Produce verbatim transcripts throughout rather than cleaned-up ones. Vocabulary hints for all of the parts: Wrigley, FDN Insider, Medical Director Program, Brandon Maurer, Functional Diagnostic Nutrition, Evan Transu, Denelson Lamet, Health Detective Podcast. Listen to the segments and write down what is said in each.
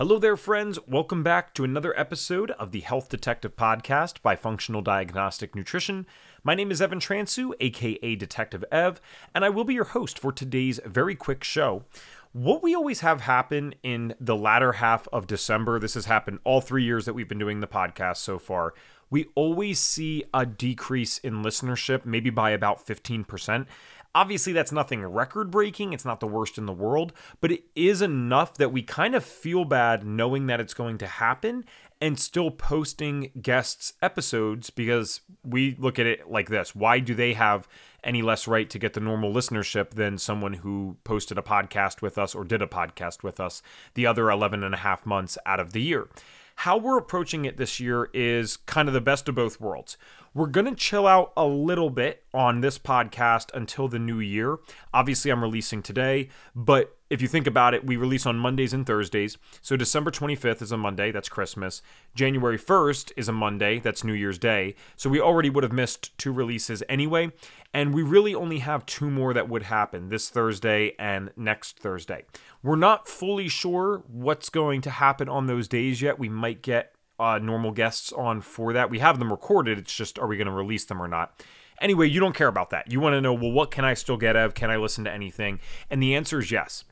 Hello there, friends. Welcome back to another episode of the Health Detective Podcast by Functional Diagnostic Nutrition. My name is Evan Transu, aka Detective Ev, and I will be your host for today's very quick show. What we always have happen in the latter half of December, this has happened all three years that we've been doing the podcast so far, we always see a decrease in listenership, maybe by about fifteen percent. Obviously, that's nothing record-breaking. It's not the worst in the world, but it is enough that we kind of feel bad knowing that it's going to happen and still posting guests' episodes because we look at it like this. Why do they have any less right to get the normal listenership than someone who posted a podcast with us or did a podcast with us the other eleven and a half months out of the year? How we're approaching it this year is kind of the best of both worlds. We're going to chill out a little bit on this podcast until the new year. Obviously, I'm releasing today, but if you think about it, we release on Mondays and Thursdays. So December twenty-fifth is a Monday, that's Christmas. January first is a Monday, that's New Year's Day. So we already would have missed two releases anyway. And we really only have two more that would happen, this Thursday and next Thursday. We're not fully sure what's going to happen on those days yet. We might get uh, normal guests on for that. We have them recorded, it's just, are we going to release them or not? Anyway, you don't care about that. You want to know, well, what can I still get of? Can I listen to anything? And the answer is yes.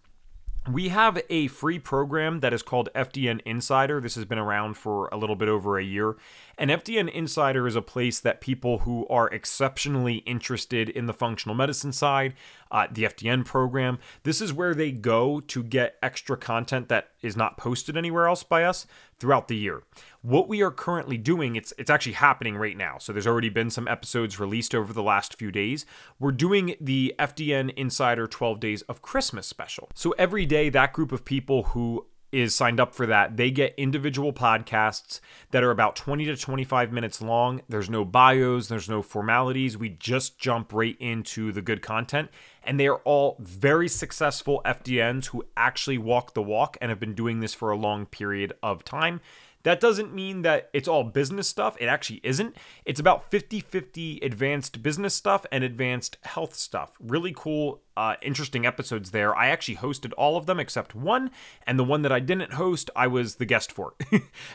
We have a free program that is called F D N Insider. This has been around for a little bit over a year. And F D N Insider is a place that people who are exceptionally interested in the functional medicine side, uh, the F D N program, this is where they go to get extra content that is not posted anywhere else by us throughout the year. What we are currently doing, it's it's actually happening right now. So there's already been some episodes released over the last few days. We're doing the F D N Insider twelve Days of Christmas special. So every day, that group of people who is signed up for that, they get individual podcasts that are about twenty to twenty-five minutes long. There's no bios, there's no formalities. We just jump right into the good content. And they are all very successful F D Ns who actually walk the walk and have been doing this for a long period of time. That doesn't mean that it's all business stuff. It actually isn't. It's about fifty-fifty advanced business stuff and advanced health stuff. Really cool, uh, interesting episodes there. I actually hosted all of them except one. And the one that I didn't host, I was the guest for.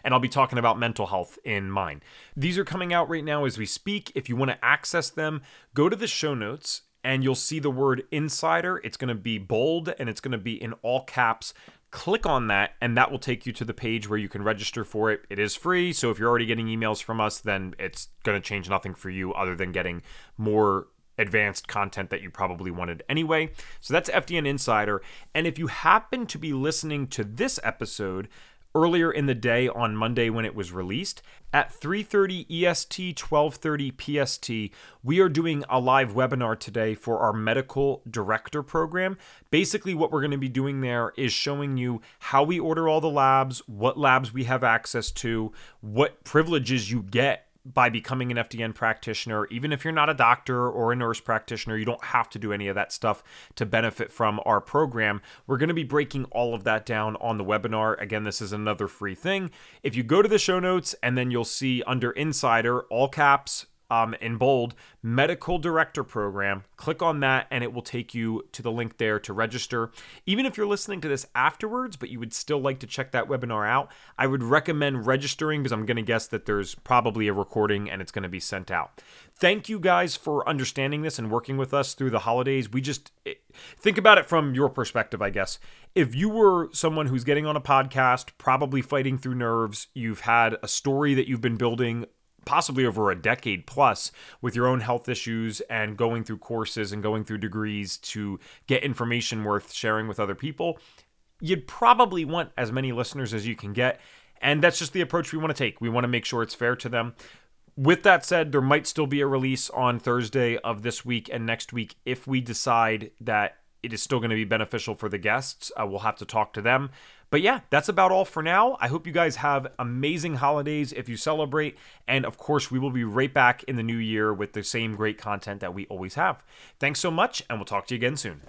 And I'll be talking about mental health in mine. These are coming out right now as we speak. If you want to access them, go to the show notes and you'll see the word insider. It's going to be bold and it's going to be in all caps. Click on that and that will take you to the page where you can register for it. It is free. So if you're already getting emails from us, then it's going to change nothing for you other than getting more advanced content that you probably wanted anyway. So that's F D N Insider. And if you happen to be listening to this episode earlier in the day on Monday when it was released, at three thirty E S T, twelve thirty P S T, we are doing a live webinar today for our Medical Director Program. Basically, what we're going to be doing there is showing you how we order all the labs, what labs we have access to, what privileges you get by becoming an F D N practitioner. Even if you're not a doctor or a nurse practitioner, you don't have to do any of that stuff to benefit from our program. We're going to be breaking all of that down on the webinar. Again, this is another free thing. If you go to the show notes and then you'll see under Insider, all caps, Um, in bold, Medical Director Program. Click on that and it will take you to the link there to register. Even if you're listening to this afterwards, but you would still like to check that webinar out, I would recommend registering because I'm going to guess that there's probably a recording and it's going to be sent out. Thank you guys for understanding this and working with us through the holidays. We just think about it from your perspective, I guess. If you were someone who's getting on a podcast, probably fighting through nerves, you've had a story that you've been building possibly over a decade plus with your own health issues and going through courses and going through degrees to get information worth sharing with other people, you'd probably want as many listeners as you can get. And that's just the approach we want to take. We want to make sure it's fair to them. With that said, there might still be a release on Thursday of this week and next week if we decide that it is still going to be beneficial for the guests. Uh, we'll have to talk to them. But yeah, that's about all for now. I hope you guys have amazing holidays if you celebrate. And of course, we will be right back in the new year with the same great content that we always have. Thanks so much, and we'll talk to you again soon.